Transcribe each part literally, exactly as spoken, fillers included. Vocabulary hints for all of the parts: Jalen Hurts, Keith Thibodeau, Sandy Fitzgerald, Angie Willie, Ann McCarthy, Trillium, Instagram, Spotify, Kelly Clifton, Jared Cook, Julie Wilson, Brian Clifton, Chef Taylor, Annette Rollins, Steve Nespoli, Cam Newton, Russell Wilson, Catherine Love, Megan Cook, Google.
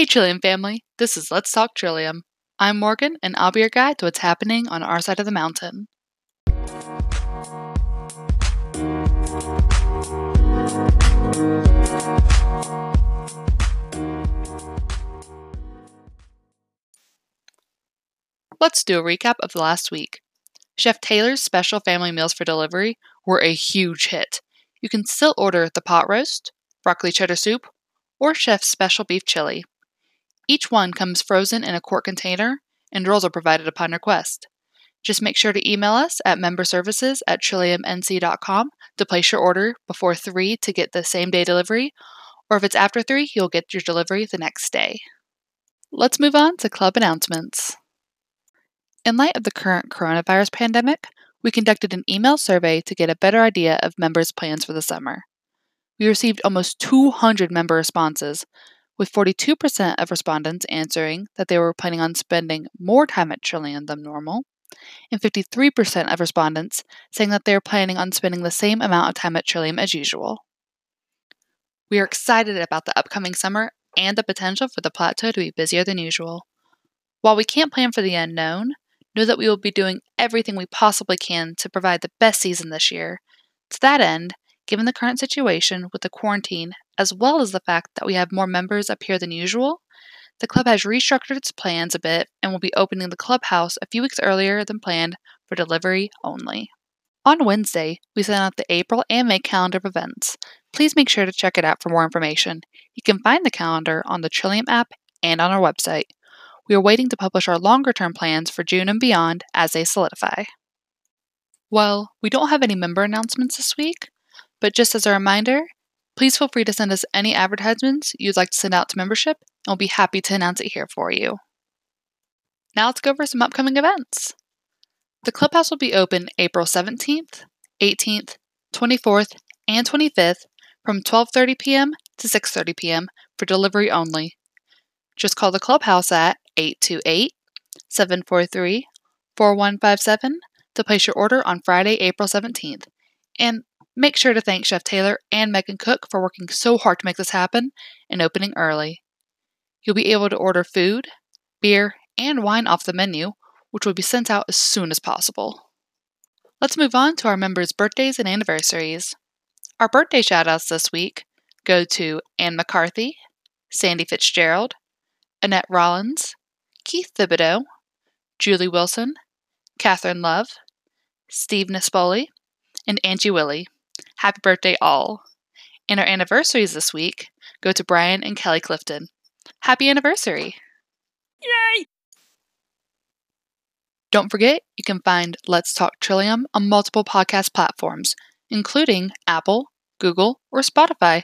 Hey Trillium family, this is Let's Talk Trillium. I'm Morgan and I'll be your guide to what's happening on our side of the mountain. Let's do a recap of the last week. Chef Taylor's special family meals for delivery were a huge hit. You can still order the pot roast, broccoli cheddar soup, or Chef's special beef chili. Each one comes frozen in a quart container, and rolls are provided upon request. Just make sure to email us at memberservices at trillium n c dot com to place your order before three to get the same-day delivery, or if it's after three, you'll get your delivery the next day. Let's move on to club announcements. In light of the current coronavirus pandemic, we conducted an email survey to get a better idea of members' plans for the summer. We received almost two hundred member responses, with forty-two percent of respondents answering that they were planning on spending more time at Trillium than normal, and fifty-three percent of respondents saying that they are planning on spending the same amount of time at Trillium as usual. We are excited about the upcoming summer and the potential for the plateau to be busier than usual. While we can't plan for the unknown, know that we will be doing everything we possibly can to provide the best season this year. To that end, given the current situation with the quarantine, as well as the fact that we have more members up here than usual, the club has restructured its plans a bit and will be opening the clubhouse a few weeks earlier than planned for delivery only. On Wednesday, we sent out the April and May calendar of events. Please make sure to check it out for more information. You can find the calendar on the Trillium app and on our website. We are waiting to publish our longer-term plans for June and beyond as they solidify. Well, we don't have any member announcements this week, but just as a reminder, please feel free to send us any advertisements you'd like to send out to membership, and we'll be happy to announce it here for you. Now let's go over some upcoming events. The clubhouse will be open April seventeenth, eighteenth, twenty-fourth, and twenty-fifth from twelve thirty p m to six thirty p m for delivery only. Just call the clubhouse at eight two eight, seven four three, four one five seven to place your order on Friday, April seventeenth. And make sure to thank Chef Taylor and Megan Cook for working so hard to make this happen and opening early. You'll be able to order food, beer, and wine off the menu, which will be sent out as soon as possible. Let's move on to our members' birthdays and anniversaries. Our birthday shoutouts this week go to Ann McCarthy, Sandy Fitzgerald, Annette Rollins, Keith Thibodeau, Julie Wilson, Catherine Love, Steve Nespoli, and Angie Willie. Happy birthday, all. And our anniversaries this week go to Brian and Kelly Clifton. Happy anniversary! Yay! Don't forget, you can find Let's Talk Trillium on multiple podcast platforms, including Apple, Google, or Spotify.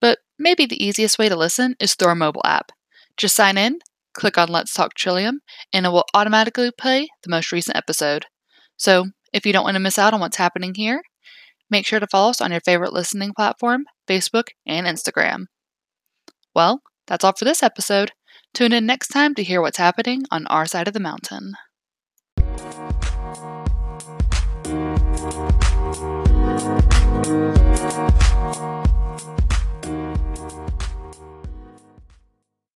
But maybe the easiest way to listen is through our mobile app. Just sign in, click on Let's Talk Trillium, and it will automatically play the most recent episode. So, if you don't want to miss out on what's happening here, make sure to follow us on your favorite listening platform, Facebook, and Instagram. Well, that's all for this episode. Tune in next time to hear what's happening on our side of the mountain.